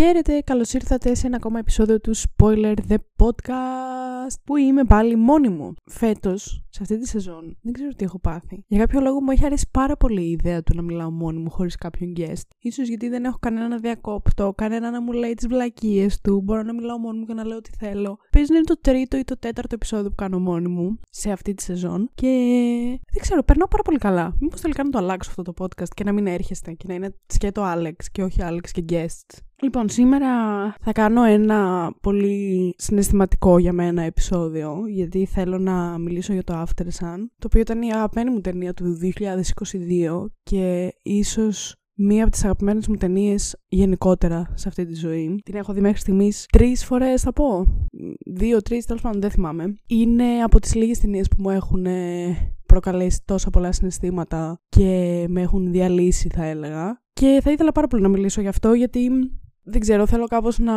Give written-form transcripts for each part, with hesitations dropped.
Χαίρετε, καλώς ήρθατε σε ένα ακόμα επεισόδιο του Spoiler the Podcast, που είμαι πάλι μόνη μου. Φέτος, σε αυτή τη σεζόν, δεν ξέρω τι έχω πάθει. Για κάποιο λόγο μου έχει αρέσει πάρα πολύ η ιδέα του να μιλάω μόνη μου χωρίς κάποιον guest. Ίσως γιατί δεν έχω κανένα να διακόπτω, κανένα να μου λέει τις βλακίες του, μπορώ να μιλάω μόνη μου και να λέω τι θέλω. Παίζει να είναι το τρίτο ή το τέταρτο επεισόδιο που κάνω μόνη μου σε αυτή τη σεζόν και δεν ξέρω, περνάω πάρα πολύ καλά. Μήπως τελικά να το αλλάξω αυτό το podcast και να μην έρχεστε και να είναι σκέτο Άλεξ και όχι Άλεξ και guest. Λοιπόν, σήμερα θα κάνω ένα πολύ συναισθηματικό για μένα επεισόδιο, γιατί θέλω να μιλήσω για το Aftersun, το οποίο ήταν η αγαπημένη μου ταινία του 2022 και ίσως μία από τις αγαπημένες μου ταινίες γενικότερα σε αυτή τη ζωή. Την έχω δει μέχρι στιγμής 3 φορές, θα πω. 2-3, τέλος πάντων, δεν θυμάμαι. Είναι από τις λίγες ταινίες που μου έχουν προκαλέσει τόσα πολλά συναισθήματα και με έχουν διαλύσει, θα έλεγα. Και θα ήθελα πάρα πολύ να μιλήσω γι' αυτό, γιατί δεν ξέρω, θέλω κάπως να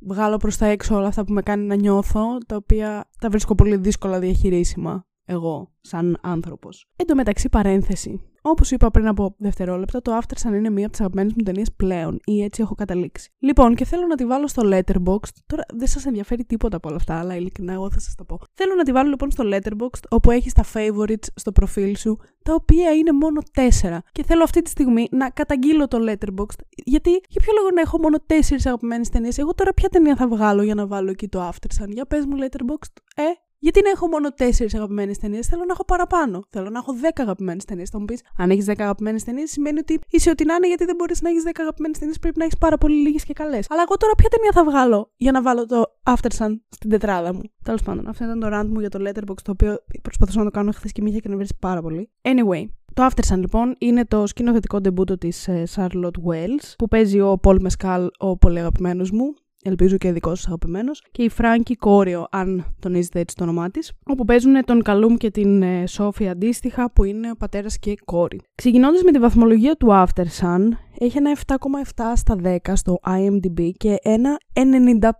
βγάλω προς τα έξω όλα αυτά που με κάνει να νιώθω, τα οποία τα βρίσκω πολύ δύσκολα διαχειρίσιμα εγώ, σαν άνθρωπος. Εν τω μεταξύ, παρένθεση. Όπως είπα πριν από δευτερόλεπτα, το Aftersun είναι μία από τις αγαπημένες μου ταινίες πλέον, ή έτσι έχω καταλήξει. Λοιπόν, και θέλω να τη βάλω στο Letterboxd. Τώρα δεν σας ενδιαφέρει τίποτα από όλα αυτά, αλλά ειλικρινά εγώ θα σας τα πω. Θέλω να τη βάλω λοιπόν στο Letterboxd, όπου έχεις τα favorites στο προφίλ σου, τα οποία είναι μόνο 4. Και θέλω αυτή τη στιγμή να καταγγείλω το Letterboxd, γιατί για ποιο λόγο να έχω μόνο 4 αγαπημένες ταινίες. Εγώ τώρα ποια ταινία θα βγάλω για να βάλω εκεί το Aftersun? Για πες μου, Letterboxd, γιατί να έχω μόνο 4 αγαπημένες ταινίες? Θέλω να έχω παραπάνω. Θέλω να έχω 10 αγαπημένες ταινίες. Θα μου πεις, αν έχεις 10 αγαπημένες ταινίες, σημαίνει ότι είσαι ό,τι να είναι, γιατί δεν μπορείς να έχεις 10 αγαπημένες ταινίες. Πρέπει να έχεις πάρα πολύ λίγες και καλές. Αλλά εγώ τώρα ποια ταινία θα βγάλω για να βάλω το Aftersun στην τετράδα μου? Τέλος πάντων, αυτό ήταν το rant μου για το Letterboxd, το οποίο προσπαθούσα να το κάνω χθες και μη είχε εκνευρίσει πάρα πολύ. Anyway. Το Aftersun λοιπόν είναι το σκηνοθετικό ντεμπούτο της Charlotte Wells, που παίζει ο Paul Mescal, ο πολύ αγαπημένος μου. Ελπίζω και δικός σας αγαπημένος. Και η Frankie Corio, αν τονίζετε έτσι το όνομά της, όπου παίζουν τον Καλούμ και την Σόφια αντίστοιχα, που είναι ο πατέρας και η κόρη. Ξεκινώντας με τη βαθμολογία του Aftersun, έχει ένα 7,7 στα 10 στο IMDb και ένα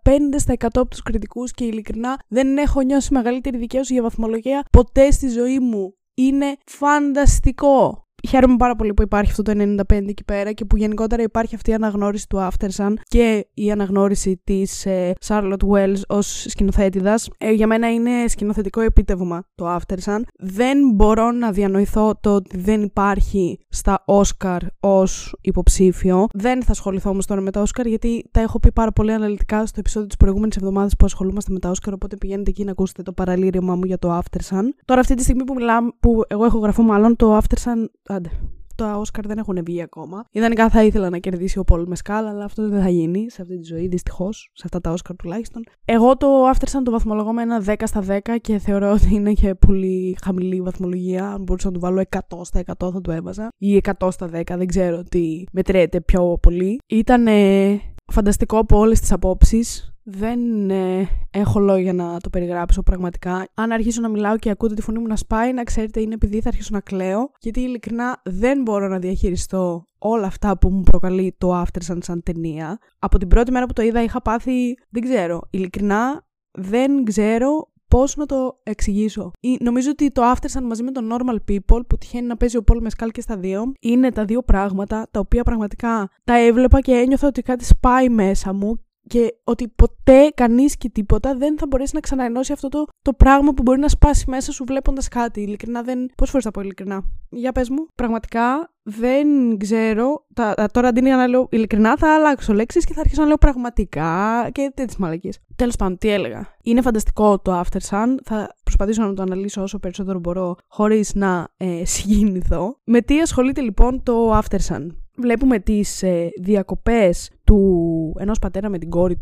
95% από τους κριτικούς και ειλικρινά δεν έχω νιώσει μεγαλύτερη δικαίωση για βαθμολογία ποτέ στη ζωή μου. Είναι φανταστικό! Χαίρομαι πάρα πολύ που υπάρχει αυτό το 95 εκεί πέρα και που γενικότερα υπάρχει αυτή η αναγνώριση του Aftersun και η αναγνώριση της Charlotte Wells ως σκηνοθέτηδας. Για μένα είναι σκηνοθετικό επίτευγμα το Aftersun. Δεν μπορώ να διανοηθώ το ότι δεν υπάρχει στα Oscar ως υποψήφιο. Δεν θα ασχοληθώ όμως τώρα με τα Oscar, γιατί τα έχω πει πάρα πολύ αναλυτικά στο επεισόδιο της προηγούμενης εβδομάδας που ασχολούμαστε με τα Oscar, οπότε πηγαίνετε εκεί να ακούσετε το παραλήρημά μου για το Aftersun. Τώρα αυτή τη στιγμή που εγώ έχω γραφεί, μάλλον το Aftersun. Άντε, τα Oscar δεν έχουν βγει ακόμα. Ιδανικά θα ήθελα να κερδίσει ο Paul Mescal, αλλά αυτό δεν θα γίνει σε αυτή τη ζωή, δυστυχώς, σε αυτά τα Oscar τουλάχιστον. Εγώ το Aftersun το βαθμολογώ με ένα 10 στα 10 και θεωρώ ότι είναι και πολύ χαμηλή βαθμολογία. Αν μπορούσα να του βάλω 100 στα 100 θα το έβαζα, ή 100 στα 10, δεν ξέρω τι μετριέται πιο πολύ. Ήταν φανταστικό από όλες τις απόψεις. Δεν έχω λόγια να το περιγράψω πραγματικά. Αν αρχίσω να μιλάω και ακούτε τη φωνή μου να σπάει, να ξέρετε είναι επειδή θα αρχίσω να κλαίω, γιατί ειλικρινά δεν μπορώ να διαχειριστώ όλα αυτά που μου προκαλεί το Aftersun σαν ταινία. Από την πρώτη μέρα που το είδα είχα πάθει, δεν ξέρω, ειλικρινά δεν ξέρω πώς να το εξηγήσω. Νομίζω ότι το Aftersun μαζί με το Normal People, που τυχαίνει να παίζει ο Paul Mescal και στα δύο, είναι τα δύο πράγματα τα οποία πραγματικά τα έβλεπα και ένιωθα ότι κάτι σπάει μέσα μου και ότι ποτέ κανείς και τίποτα δεν θα μπορέσει να ξαναενώσει αυτό το πράγμα που μπορεί να σπάσει μέσα σου βλέποντας κάτι. Ειλικρινά δεν. Πόσες φορές θα πω ειλικρινά? Για πες μου. Πραγματικά δεν ξέρω. Τώρα αντί να λέω ειλικρινά, θα αλλάξω λέξεις και θα αρχίσω να λέω πραγματικά και τέτοιες μαλακίες. Τέλος πάντων, τι έλεγα. Είναι φανταστικό το Aftersun. Θα προσπαθήσω να το αναλύσω όσο περισσότερο μπορώ, χωρίς να συγκινηθώ. Με τι ασχολείται λοιπόν το Aftersun? Βλέπουμε τις διακοπές του ενός πατέρα με την κόρη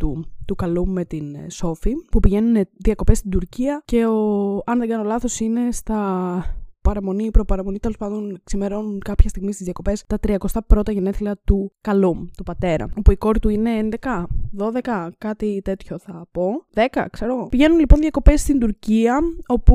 του Καλούμ με την Σόφη, που πηγαίνουν διακοπές στην Τουρκία και αν δεν κάνω λάθος είναι στα παραμονή ή προπαραμονή, τέλος πάντων ξημερώνουν κάποια στιγμή στις διακοπές τα 31 γενέθλια του Καλούμ, του πατέρα, όπου η κόρη του είναι 11, 12, κάτι τέτοιο θα πω, 10 ξέρω. Πηγαίνουν λοιπόν διακοπές στην Τουρκία, όπου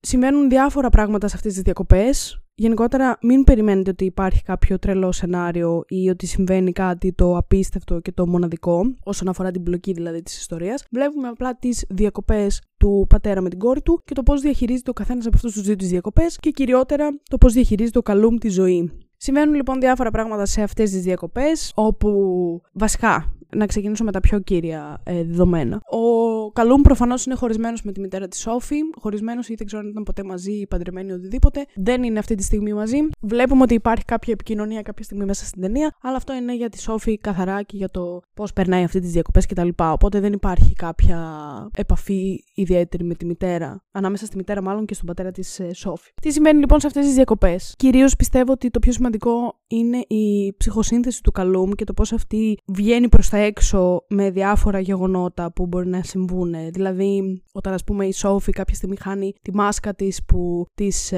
σημαίνουν διάφορα πράγματα σε αυτές τις διακοπές. Γενικότερα μην περιμένετε ότι υπάρχει κάποιο τρελό σενάριο ή ότι συμβαίνει κάτι το απίστευτο και το μοναδικό, όσον αφορά την πλοκή δηλαδή της ιστορίας. Βλέπουμε απλά τις διακοπές του πατέρα με την κόρη του και το πώς διαχειρίζεται ο καθένας από αυτούς τους δύο τις διακοπές και κυριότερα το πώς διαχειρίζεται ο Καλούμ τη ζωή. Συμβαίνουν λοιπόν διάφορα πράγματα σε αυτές τις διακοπές, όπου βασικά να ξεκινήσω με τα πιο κύρια δεδομένα. Ο Καλούμ προφανώς είναι χωρισμένος με τη μητέρα της Σόφη. Χωρισμένος ή δεν ξέρω αν ήταν ποτέ μαζί, παντρεμένοι, οτιδήποτε. Δεν είναι αυτή τη στιγμή μαζί. Βλέπουμε ότι υπάρχει κάποια επικοινωνία κάποια στιγμή μέσα στην ταινία, αλλά αυτό είναι για τη Σόφη καθαρά και για το πώς περνάει αυτή τις διακοπές κτλ. Οπότε δεν υπάρχει κάποια επαφή ιδιαίτερη με τη μητέρα, ανάμεσα στη μητέρα μάλλον και στον πατέρα της Σόφη. Τι σημαίνει λοιπόν σε αυτές τις διακοπές? Κυρίως πιστεύω ότι το πιο σημαντικό είναι η ψυχοσύνθεση του Καλούμ και το πώς αυτή βγαίνει προς τα έξω με διάφορα γεγονότα που μπορεί να συμβούν. Δηλαδή, όταν ας πούμε η Σόφη κάποια στιγμή χάνει τη μάσκα της που της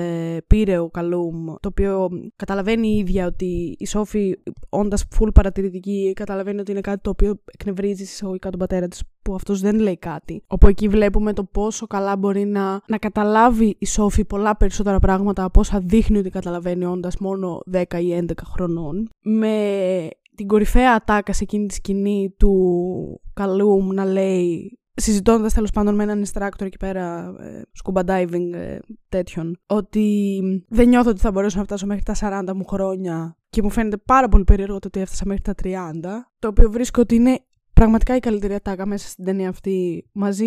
πήρε ο Καλούμ, το οποίο καταλαβαίνει η ίδια ότι η Σόφη, όντας full παρατηρητική, καταλαβαίνει ότι είναι κάτι το οποίο εκνευρίζει συσσαγωγικά τον πατέρα της, που αυτός δεν λέει κάτι. Όπου εκεί βλέπουμε το πόσο καλά μπορεί να καταλάβει η Σόφη πολλά περισσότερα πράγματα από όσα δείχνει ότι καταλαβαίνει όντας μόνο 10 ή 11 χρονών. Με την κορυφαία ατάκα σε εκείνη τη σκηνή του Καλούμ να λέει, συζητώντας τέλος πάντων με έναν instructor εκεί πέρα, scuba diving τέτοιον, ότι δεν νιώθω ότι θα μπορέσω να φτάσω μέχρι τα 40 μου χρόνια και μου φαίνεται πάρα πολύ περίεργο το ότι έφτασα μέχρι τα 30, το οποίο βρίσκω ότι είναι πραγματικά η καλύτερη ατάκα μέσα στην ταινία αυτή, μαζί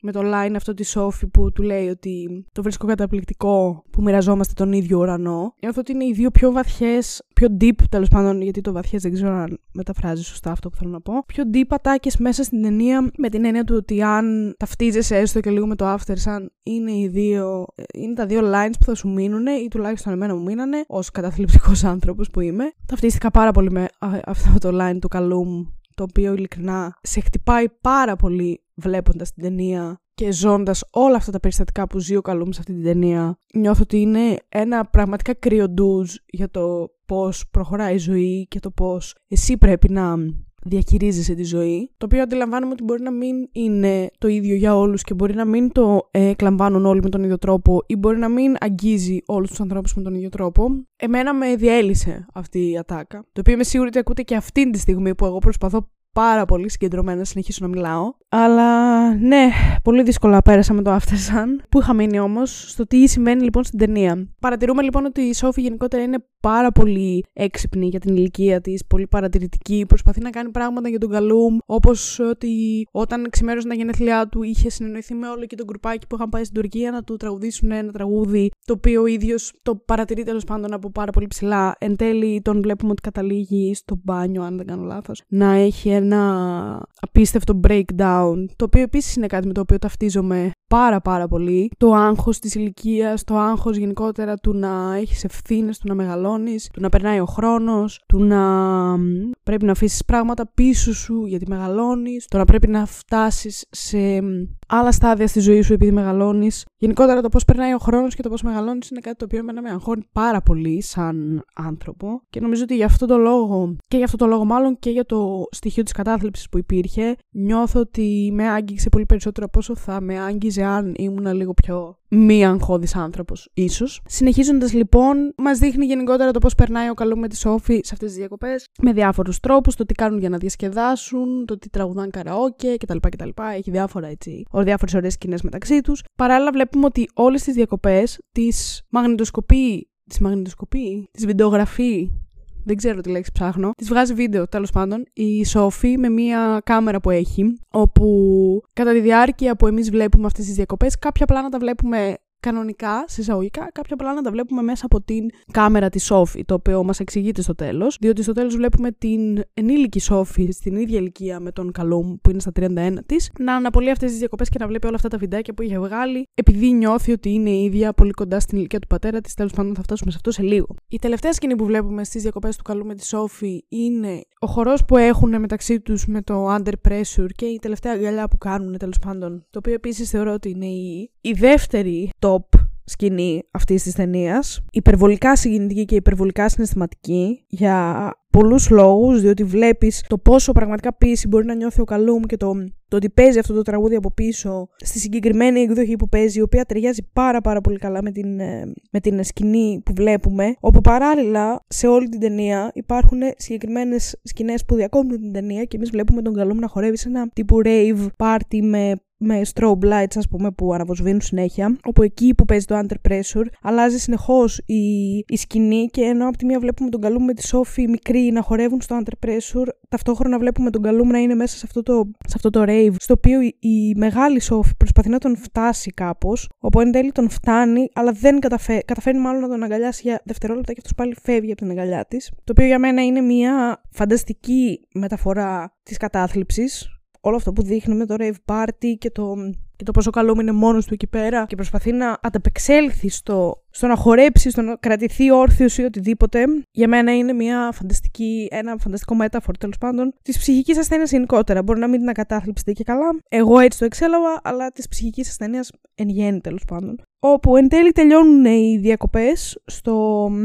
με το line αυτό τη Σόφη που του λέει ότι το βρίσκω καταπληκτικό που μοιραζόμαστε τον ίδιο ουρανό. Νιώθω ότι είναι οι δύο πιο βαθιές, πιο deep τέλος πάντων, γιατί το βαθιές δεν ξέρω αν μεταφράζει σωστά αυτό που θέλω να πω. Πιο deep ατάκες μέσα στην ταινία, με την έννοια του ότι αν ταυτίζεσαι έστω και λίγο με το Aftersun, είναι τα δύο lines που θα σου μείνουν, ή τουλάχιστον εμένα μου μείνανε, ως καταθλιπτικός άνθρωπος που είμαι. Ταυτίστηκα πάρα πολύ με αυτό το line του Καλούμ, το οποίο ειλικρινά σε χτυπάει πάρα πολύ βλέποντας την ταινία και ζώντας όλα αυτά τα περιστατικά που ζει ο Καλούμ σε αυτή την ταινία. Νιώθω ότι είναι ένα πραγματικά κρύο ντουζ για το πώς προχωράει η ζωή και το πώς εσύ πρέπει να διαχειρίζεσαι τη ζωή, το οποίο αντιλαμβάνομαι ότι μπορεί να μην είναι το ίδιο για όλους και μπορεί να μην το εκλαμβάνουν όλοι με τον ίδιο τρόπο ή μπορεί να μην αγγίζει όλους τους ανθρώπους με τον ίδιο τρόπο. Εμένα με διέλυσε αυτή η ατάκα, το οποίο είμαι σίγουρη ότι ακούτε και αυτή τη στιγμή που εγώ προσπαθώ πάρα πολύ συγκεντρωμένα να συνεχίσω να μιλάω. Αλλά ναι, πολύ δύσκολα πέρασα με το Aftersun. Πού είχα μείνει όμως, στο τι σημαίνει λοιπόν στην ταινία. Παρατηρούμε λοιπόν ότι η Σόφη γενικότερα είναι πάρα πολύ έξυπνη για την ηλικία της, πολύ παρατηρητική, προσπαθεί να κάνει πράγματα για τον Καλούμ, όπως ότι όταν ξημέρωσαν τα γενέθλιά του είχε συνεννοηθεί με όλο και τον γκρουπάκι που είχαν πάει στην Τουρκία να του τραγουδήσουν ένα τραγούδι, το οποίο ο ίδιος το παρατηρεί τέλος πάντων από πάρα πολύ ψηλά. Εν τέλει τον βλέπουμε ότι καταλήγει στο μπάνιο, αν δεν κάνω λάθος, να έχει ένα απίστευτο breakdown, το οποίο επίσης είναι κάτι με το οποίο ταυτίζομαι πάρα πολύ. Το άγχος της ηλικίας, το άγχος γενικότερα του να έχεις ευθύνες, του να μεγαλώνεις, του να περνάει ο χρόνος, του να πρέπει να αφήσεις πράγματα πίσω σου γιατί μεγαλώνεις, το να πρέπει να φτάσεις σε άλλα στάδια στη ζωή σου επειδή μεγαλώνεις. Γενικότερα το πώς περνάει ο χρόνος και το πώς μεγαλώνεις είναι κάτι το οποίο με αγχώνει πάρα πολύ σαν άνθρωπο, και νομίζω ότι γι' αυτό το λόγο, και γι' αυτό το λόγο μάλλον και για το στοιχείο της κατάθλιψης που υπήρχε, νιώθω ότι με άγγιξε πολύ περισσότερο από όσο θα με άγγιζε αν ήμουν λίγο πιο μη αγχώδης άνθρωπος, ίσως. Συνεχίζοντας λοιπόν, μας δείχνει γενικότερα το πώς περνάει ο Καλούμ με τη Σόφη σε αυτές τις διακοπές, με διάφορους τρόπους, το τι κάνουν για να διασκεδάσουν, το τι τραγουδάν καραόκε κτλ. Έχει διάφορες ωραίες σκηνές μεταξύ τους. Παράλληλα, βλέπουμε ότι όλες τις διακοπές τις βιντεογραφεί. Δεν ξέρω τι λέξη ψάχνω. Της βγάζει βίντεο, τέλος πάντων, η Σόφη με μία κάμερα που έχει, όπου κατά τη διάρκεια που εμείς βλέπουμε αυτές τις διακοπές, κάποια πλάνα τα βλέπουμε κανονικά, συσσαγωγικά, κάποια πλάνα τα βλέπουμε μέσα από την κάμερα της Σόφη, το οποίο μας εξηγείται στο τέλος, διότι στο τέλος βλέπουμε την ενήλικη Σόφη, στην ίδια ηλικία με τον Καλούμ που είναι στα 31 της, να αναπολύει αυτές τις διακοπές και να βλέπει όλα αυτά τα βιντεάκια που είχε βγάλει, επειδή νιώθει ότι είναι η ίδια πολύ κοντά στην ηλικία του πατέρα της. Τέλος πάντων, θα φτάσουμε σε αυτό σε λίγο. Η τελευταία σκηνή που βλέπουμε στις διακοπές του Καλούμ με τη Σόφη είναι ο χορός που έχουν μεταξύ τους με το Under Pressure και η τελευταία αγκαλιά που κάνουν, τέλος πάντων, το οποίο επίσης θεωρώ ότι είναι η δεύτερη top σκηνή αυτής της ταινίας. Υπερβολικά συγκινητική και υπερβολικά συναισθηματική για πολλούς λόγους, διότι βλέπεις το πόσο πραγματικά πίεση μπορεί να νιώθει ο Καλούμ και το ότι παίζει αυτό το τραγούδι από πίσω στη συγκεκριμένη εκδοχή που παίζει, η οποία ταιριάζει πάρα πολύ καλά με την σκηνή που βλέπουμε, όπου παράλληλα σε όλη την ταινία υπάρχουν συγκεκριμένες σκηνές που διακόπτουν την ταινία και εμείς βλέπουμε τον Καλούμ να χορεύει σε ένα τύπου rave party με με strobe lights, ας πούμε, που αναβοσβήνουν συνέχεια, όπου εκεί που παίζει το under pressure αλλάζει συνεχώς η σκηνή και ενώ από τη μία βλέπουμε τον Καλούμ με τη Σόφη μικρή να χορεύουν στο under pressure, ταυτόχρονα βλέπουμε τον Καλούμ να είναι μέσα σε αυτό το rave, στο οποίο η μεγάλη Σόφη προσπαθεί να τον φτάσει κάπως, όπου εν τέλει τον φτάνει, αλλά δεν καταφέρνει μάλλον να τον αγκαλιάσει για δευτερόλεπτα και αυτός πάλι φεύγει από την αγκαλιά της, το οποίο για μένα είναι μια φανταστική μεταφορά της κατάθλιψης. Όλο αυτό που δείχνει με το rave party και το πόσο καλό είναι μόνος του εκεί πέρα και προσπαθεί να ανταπεξέλθει στο να χορέψει, στο να κρατηθεί όρθιος ή οτιδήποτε, για μένα είναι ένα φανταστικό μέταφορο, τέλος πάντων, της ψυχικής ασθένειας γενικότερα. Μπορεί να μην την ακατάθλιψετε και καλά, εγώ έτσι το εξέλαβα, αλλά της ψυχικής ασθένειας εν γέννη, τέλος πάντων. Όπου εν τέλει τελειώνουν οι διακοπές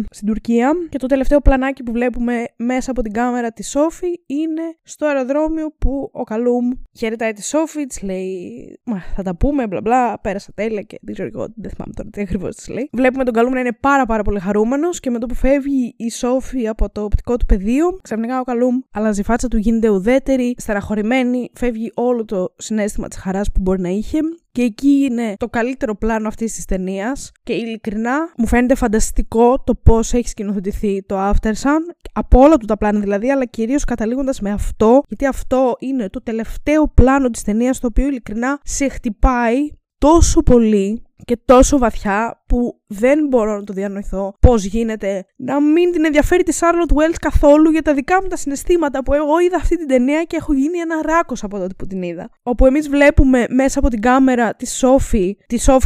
στην Τουρκία και το τελευταίο πλανάκι που βλέπουμε μέσα από την κάμερα τη Σόφη είναι στο αεροδρόμιο που ο Καλούμ χαιρετάει τη Σόφη, της λέει «Μα θα τα πούμε, μπλα μπλα, πέρασα τέλεια» και δεν ξέρω εγώ, δεν θυμάμαι τώρα τι ακριβώς της λέει. Βλέπουμε τον Καλούμ να είναι πάρα πάρα πολύ χαρούμενος και με το που φεύγει η Σόφη από το οπτικό του πεδίο, ξαφνικά ο Καλούμ αλλάζει φάτσα του, γίνεται ουδέτερη, στεναχωρημένη, φεύγει όλο το συναίσθημα της χαράς που μπορεί να είχε. Και εκεί είναι το καλύτερο πλάνο αυτής της ταινίας και ειλικρινά μου φαίνεται φανταστικό το πώς έχει σκηνοθετηθεί το Aftersun, από όλα του τα πλάνα δηλαδή, αλλά κυρίως καταλήγοντας με αυτό, γιατί αυτό είναι το τελευταίο πλάνο της ταινίας, το οποίο ειλικρινά σε χτυπάει τόσο πολύ και τόσο βαθιά που δεν μπορώ να το διανοηθώ πώς γίνεται να μην την ενδιαφέρει τη Charlotte Wells καθόλου για τα δικά μου τα συναισθήματα, που εγώ είδα αυτή την ταινία και έχω γίνει ένα ράκος από τότε που την είδα. Όπου εμείς βλέπουμε μέσα από την κάμερα τη Σόφη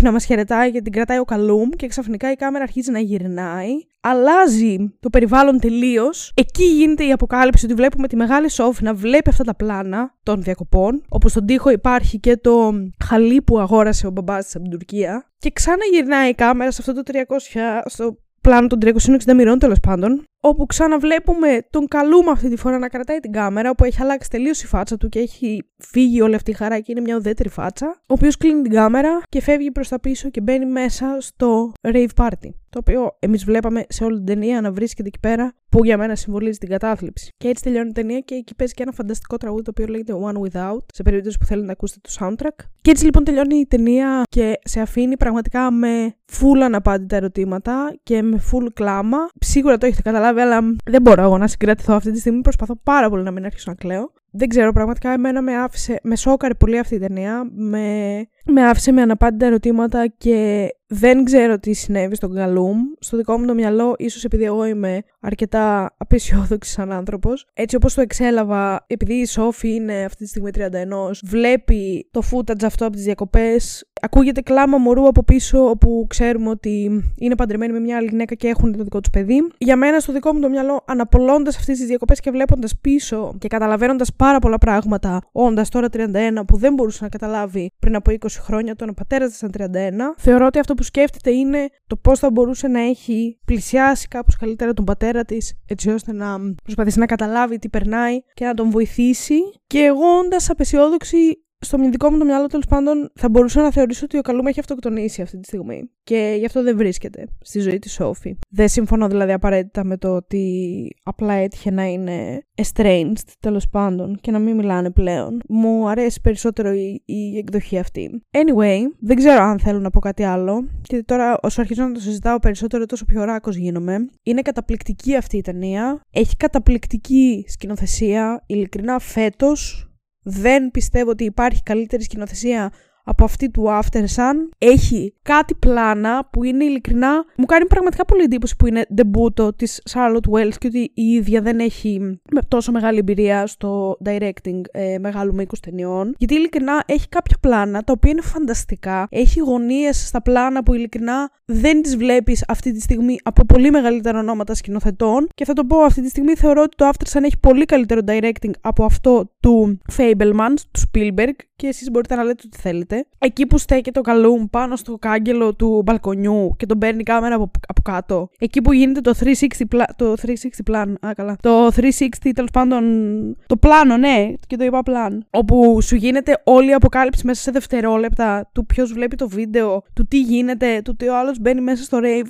να μας χαιρετάει και την κρατάει ο Καλούμ και ξαφνικά η κάμερα αρχίζει να γυρνάει. Αλλάζει το περιβάλλον τελείως. Εκεί γίνεται η αποκάλυψη ότι βλέπουμε τη μεγάλη Σόφη να βλέπει αυτά τα πλάνα των διακοπών, όπου στον τοίχο υπάρχει και το χαλί που αγόρασε ο μπαμπάς της από την Τουρκία. Και ξαναγυρνάει η κάμερα σε αυτό το 300, στο πλάνο των 360 μοιρών τέλος πάντων, όπου ξαναβλέπουμε τον Καλούμ αυτή τη φορά να κρατάει την κάμερα, όπου έχει αλλάξει τελείως η φάτσα του και έχει φύγει όλη αυτή η χαρά και είναι μια ουδέτερη φάτσα, ο οποίος κλείνει την κάμερα και φεύγει προς τα πίσω και μπαίνει μέσα στο rave party, το οποίο εμείς βλέπαμε σε όλη την ταινία να βρίσκεται εκεί πέρα, που για μένα συμβολίζει την κατάθλιψη. Και έτσι τελειώνει η ταινία και εκεί παίζει και ένα φανταστικό τραγούδι το οποίο λέγεται One Without, σε περίπτωση που θέλετε να ακούσετε το soundtrack. Και έτσι λοιπόν τελειώνει η ταινία και σε αφήνει πραγματικά με full αναπάντητα ερωτήματα και με full κλάμα. Σίγουρα το έχετε καταλάβει, αλλά δεν μπορώ εγώ να συγκρατηθώ αυτή τη στιγμή. Προσπαθώ πάρα πολύ να μην αρχίσω να κλαίω. Δεν ξέρω, πραγματικά εμένα με σόκαρε πολύ αυτή η ταινία, με άφησε με αναπάντητα ερωτήματα και δεν ξέρω τι συνέβη στον Καλούμ. Στο δικό μου το μυαλό, ίσως επειδή εγώ είμαι αρκετά απαισιόδοξη σαν άνθρωπος, έτσι όπως το εξέλαβα, επειδή η Σόφη είναι αυτή τη στιγμή 31, βλέπει το footage αυτό από τις διακοπές, ακούγεται κλάμα μωρού από πίσω, όπου ξέρουμε ότι είναι παντρεμένη με μια άλλη γυναίκα και έχουν το δικό τους παιδί. Για μένα, στο δικό μου το μυαλό, αναπολώντας αυτές τις διακοπές και βλέποντας πίσω και καταλαβαίνοντας πάρα πολλά πράγματα, όντας τώρα 31 που δεν μπορούσε να καταλάβει πριν από 20 χρόνια, τον πατέρα της ήταν 31, θεωρώ ότι αυτό που σκέφτεται είναι το πώς θα μπορούσε να έχει πλησιάσει κάπως καλύτερα τον πατέρα της, έτσι ώστε να προσπαθήσει να καταλάβει τι περνάει και να τον βοηθήσει. Και εγώ, όντας απεσιόδοξη, στο δικό μου το μυαλό, τέλος πάντων, θα μπορούσα να θεωρήσω ότι ο Καλούμ έχει αυτοκτονήσει αυτή τη στιγμή. Και γι' αυτό δεν βρίσκεται στη ζωή της Σόφη. Δεν συμφωνώ δηλαδή απαραίτητα με το ότι απλά έτυχε να είναι estranged, τέλος πάντων, και να μην μιλάνε πλέον. Μου αρέσει περισσότερο η εκδοχή αυτή. Anyway, δεν ξέρω αν θέλω να πω κάτι άλλο. Και τώρα, όσο αρχίζω να το συζητάω περισσότερο, τόσο πιο ράκος γίνομαι. Είναι καταπληκτική αυτή η ταινία. Έχει καταπληκτική σκηνοθεσία. Ειλικρινά, φέτος δεν πιστεύω ότι υπάρχει καλύτερη σκηνοθεσία από αυτή του Aftersun. Έχει κάτι πλάνα που είναι ειλικρινά, μου κάνει πραγματικά πολύ εντύπωση που είναι ντεμπούτο της Charlotte Wells και ότι η ίδια δεν έχει τόσο μεγάλη εμπειρία στο directing μεγάλου μήκους ταινιών. Γιατί ειλικρινά έχει κάποια πλάνα τα οποία είναι φανταστικά. Έχει γωνίες στα πλάνα που ειλικρινά δεν τις βλέπεις αυτή τη στιγμή από πολύ μεγαλύτερα ονόματα σκηνοθετών. Και θα το πω αυτή τη στιγμή, θεωρώ ότι το Aftersun έχει πολύ καλύτερο directing από αυτό του Fableman, του Spielberg, και εσείς μπορείτε να λέτε ό,τι θέλετε. Εκεί που στέκεται ο Καλούμ πάνω στο κάγκελο του μπαλκονιού και τον παίρνει η κάμερα από κάτω. Εκεί που γίνεται το 360 τέλος πάντων. Το πλάνο, ναι, και το είπα πλάνο. Όπου σου γίνεται όλη η αποκάλυψη μέσα σε δευτερόλεπτα του ποιος βλέπει το βίντεο, του τι γίνεται, του ότι ο άλλος μπαίνει μέσα στο rave.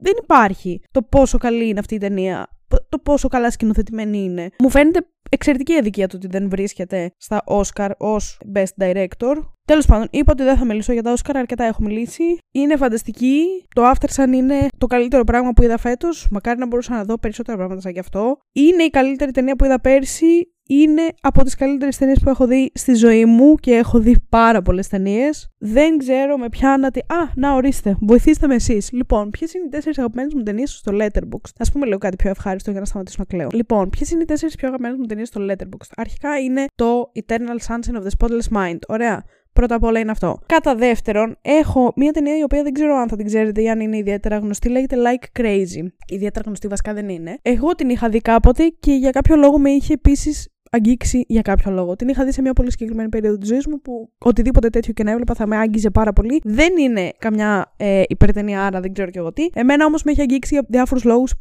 Δεν υπάρχει το πόσο καλή είναι αυτή η ταινία. το πόσο καλά σκηνοθετημένη είναι. Μου φαίνεται εξαιρετική αδικία του ότι δεν βρίσκεται στα Oscar ως Best Director. Τέλος πάντων, είπα ότι δεν θα μιλήσω για τα Oscar, αρκετά έχω μιλήσει. Είναι φανταστική. Το Aftersun είναι το καλύτερο πράγμα που είδα φέτος. Μακάρι να μπορούσα να δω περισσότερα πράγματα σαν γι' αυτό. Είναι η καλύτερη ταινία που είδα πέρσι. Είναι από τις καλύτερες ταινίες που έχω δει στη ζωή μου και έχω δει πάρα πολλές ταινίες. Δεν ξέρω με ποια να τη... να ορίστε, βοηθήστε με εσείς. Λοιπόν, ποιες είναι οι 4 αγαπημένες μου ταινίες στο Letterboxd? Ας πούμε, λέω κάτι πιο ευχάριστο για να σταματήσω να κλαίω. Λοιπόν, ποιες είναι οι 4 πιο αγαπημένες μου ταινίες στο Letterboxd? Αρχικά είναι το Eternal Sunshine of the Spotless Mind. Ωραία. Πρώτα απ' όλα είναι αυτό. Κατά δεύτερον, έχω μια ταινία η οποία δεν ξέρω αν θα την ξέρετε ή αν είναι ιδιαίτερα γνωστή. Λέγεται Like Crazy. Ιδιαίτερα γνωστή βασικά δεν είναι. Εγώ την είχα δει κάποτε και για κάποιο λόγο με είχε επίσης αγγίξει για κάποιο λόγο. Την είχα δει σε μια πολύ συγκεκριμένη περίοδο της ζωής μου που οτιδήποτε τέτοιο και να έβλεπα θα με άγγιζε πάρα πολύ. Δεν είναι καμιά υπερτενία, άρα δεν ξέρω κι εγώ τι. Εμένα όμως με έχει αγγίξει για διάφορους λόγους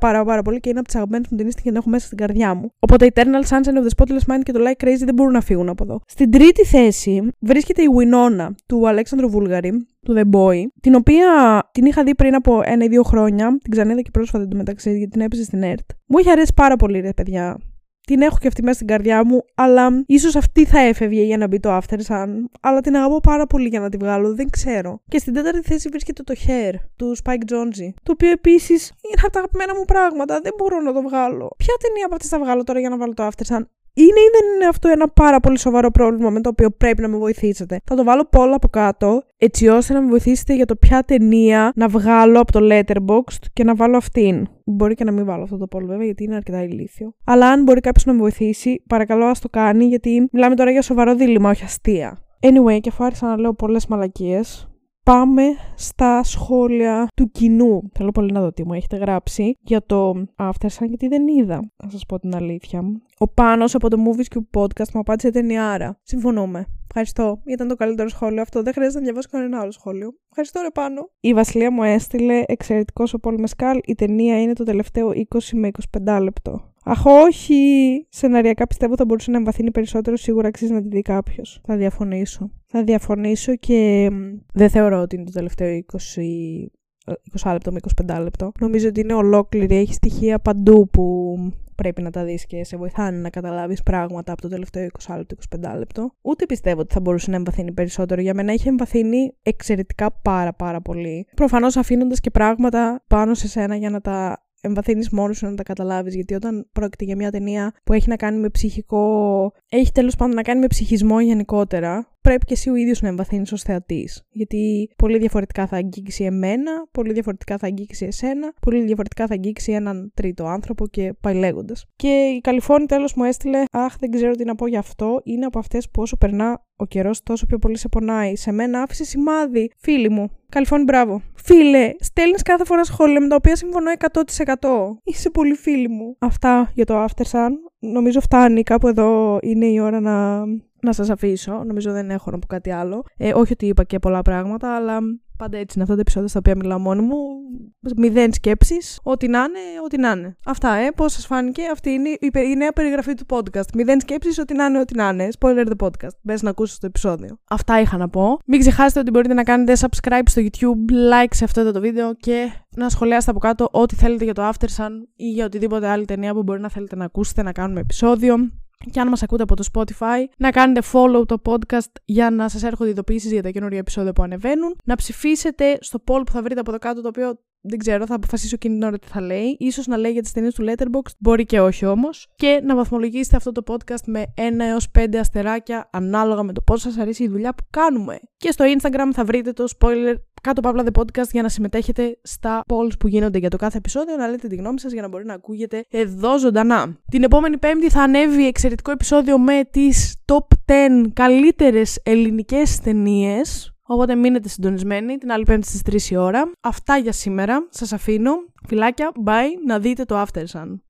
πάρα πολύ και είναι από τις αγαπημένες μου ταινίες και την έχω μέσα στην καρδιά μου. Οπότε Eternal Sunshine of the Spotless Mind και το Like Crazy δεν μπορούν να φύγουν από εδώ. Στην τρίτη θέση βρίσκεται η Winona του Αλέξανδρου Βούλγαρη, του The Boy, την οποία την είχα δει πριν από 1 ή 2 χρόνια. Την ξανέδα και πρόσφατα εντωμεταξύ γιατί την έπαιζε στην ΕΡΤ. Μου είχε αρέσει πάρα πολύ, ρε παιδιά. Την έχω και αυτή μέσα στην καρδιά μου, αλλά ίσως αυτή θα έφευγε για να μπει το Aftersun. Αλλά την αγαπώ πάρα πολύ για να τη βγάλω, δεν ξέρω. Και στην 4η θέση βρίσκεται το Her του Spike Jonze, το οποίο επίσης είναι από τα αγαπημένα μου πράγματα, δεν μπορώ να το βγάλω. Ποια ταινία από αυτές θα βγάλω τώρα για να βάλω το Aftersun? Είναι ή δεν είναι αυτό ένα πάρα πολύ σοβαρό πρόβλημα με το οποίο πρέπει να με βοηθήσετε? Θα το βάλω πολλά από κάτω, έτσι ώστε να με βοηθήσετε για το ποια ταινία να βγάλω από το Letterboxd και να βάλω αυτήν. Μπορεί και να μην βάλω αυτό το πόλο βέβαια, γιατί είναι αρκετά ηλίθιο. Αλλά αν μπορεί κάποιος να με βοηθήσει, παρακαλώ ας το κάνει, γιατί μιλάμε τώρα για σοβαρό δίλημμα, όχι αστεία. Anyway, και αφού άρχισα να λέω πολλές μαλακίες, πάμε στα σχόλια του κοινού. Θέλω πολύ να δω τι μου έχετε γράψει για το Aftersun, γιατί δεν είδα, να σας πω την αλήθεια. Ο Πάνος από το Movies Cube Podcast μου απάντησε ταινιάρα. Συμφωνούμε. Ευχαριστώ. Ήταν το καλύτερο σχόλιο αυτό. Δεν χρειάζεται να διαβάσω κανένα άλλο σχόλιο. Ευχαριστώ, ρε Πάνο. Η Βασιλεία μου έστειλε εξαιρετικός ο Πολ Μεσκάλ. Η ταινία είναι το τελευταίο 20 με 25 λεπτό. Αχ, όχι. Σεναριακά πιστεύω θα μπορούσε να εμβαθύνει περισσότερο. Σίγουρα αξίζει να τη δει κάποιος. Θα διαφωνήσω. Θα διαφωνήσω και δεν θεωρώ ότι είναι το τελευταίο 20 λεπτό με 25 λεπτό. Νομίζω ότι είναι ολόκληρη. Έχει στοιχεία παντού που πρέπει να τα δεις και σε βοηθάνε να καταλάβεις πράγματα από το τελευταίο 20 λεπτό, 25 λεπτό. Ούτε πιστεύω ότι θα μπορούσε να εμβαθύνει περισσότερο. Για μένα είχε εμβαθύνει εξαιρετικά πάρα πολύ. Προφανώς αφήνοντας και πράγματα πάνω σε σένα για να τα εμβαθύνεις μόνος σου, να τα καταλάβεις. Γιατί όταν πρόκειται για μια ταινία που έχει να κάνει με ψυχικό. Έχει τέλος πάντων να κάνει με ψυχισμό γενικότερα. Πρέπει και εσύ ο ίδιος να εμβαθύνεις ως θεατής. Γιατί πολύ διαφορετικά θα αγγίξει εμένα, πολύ διαφορετικά θα αγγίξει εσένα, πολύ διαφορετικά θα αγγίξει έναν τρίτο άνθρωπο και πάει λέγοντας. Και η Καλιφώνη τέλος μου έστειλε: Αχ, δεν ξέρω τι να πω γι' αυτό. Είναι από αυτές που όσο περνά ο καιρός, τόσο πιο πολύ σε πονάει. Σε μένα άφησε σημάδι, φίλη μου. Καλιφώνη, μπράβο. Φίλε, στέλνεις κάθε φορά σχόλια με τα οποία συμφωνώ 100%. Είσαι πολύ φίλη μου. Αυτά για το Aftersun. Νομίζω φτάνει. Κάπου εδώ είναι η ώρα να σας αφήσω. Νομίζω δεν έχω να πω κάτι άλλο. Όχι ότι είπα και πολλά πράγματα, αλλά πάντα έτσι είναι αυτά τα επεισόδια στα οποία μιλάω μόνη μου. 0 σκέψεις. Ό,τι να είναι, ό,τι να είναι. Αυτά, πώς σας φάνηκε. Αυτή είναι η νέα περιγραφή του podcast. 0 σκέψεις, ό,τι να είναι, ό,τι να είναι. Spoiler the podcast. Μπες να ακούσεις το επεισόδιο. Αυτά είχα να πω. Μην ξεχάσετε ότι μπορείτε να κάνετε subscribe στο YouTube, like σε αυτό το βίντεο και να σχολιάσετε από κάτω ό,τι θέλετε για το Aftersun ή για οτιδήποτε άλλη ταινία που μπορεί να θέλετε να ακούσετε, να κάνουμε επεισόδιο. Και αν μας ακούτε από το Spotify, να κάνετε follow το podcast για να σας έρχονται ειδοποιήσεις για τα καινούργια επεισόδια που ανεβαίνουν. Να ψηφίσετε στο poll που θα βρείτε από το κάτω, το οποίο δεν ξέρω, θα αποφασίσω εκείνη την ώρα τι θα λέει. Ίσως να λέει για τις ταινίες του Letterboxd, μπορεί και όχι όμως. Και να βαθμολογήσετε αυτό το podcast με 1 έως 5 αστεράκια, ανάλογα με το πώς σας αρέσει η δουλειά που κάνουμε. Και στο Instagram θα βρείτε το spoiler _the podcast για να συμμετέχετε στα polls που γίνονται για το κάθε επεισόδιο, να λέτε τη γνώμη σας για να μπορεί να ακούγεται εδώ ζωντανά. Την επόμενη Πέμπτη θα ανέβει εξαιρετικό επεισόδιο με τις top 10 καλύτερες ελληνικές ταινίες. Οπότε μείνετε συντονισμένοι την άλλη Πέμπτη στις 3 η ώρα. Αυτά για σήμερα. Σας αφήνω. Φιλάκια, bye. Να δείτε το Aftersun.